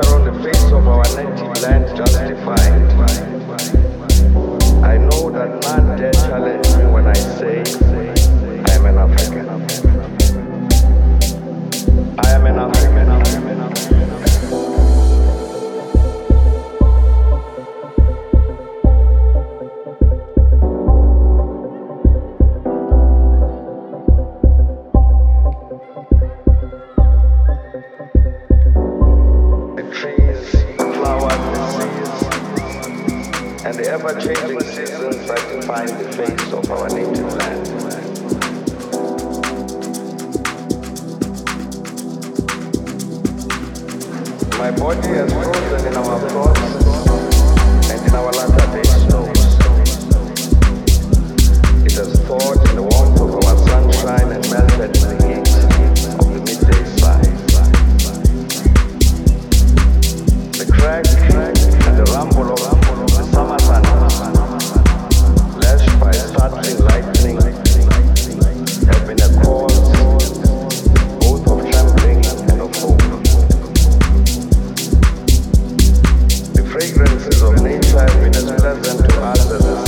picture on the face of our native land just defined. I know that man dare challenge me when I say I am an African. I am an African. The ever-changing seasons that define the face of our native land. My body has frozen in our thoughts and in our latter-day snows. It has thawed in the warmth of our sunshine and melted in the heat of the midday sun. The crack and the rumble of lashed by startling lightning have been a cause both of trembling and of hope. The fragrances of nature have been as pleasant to us as the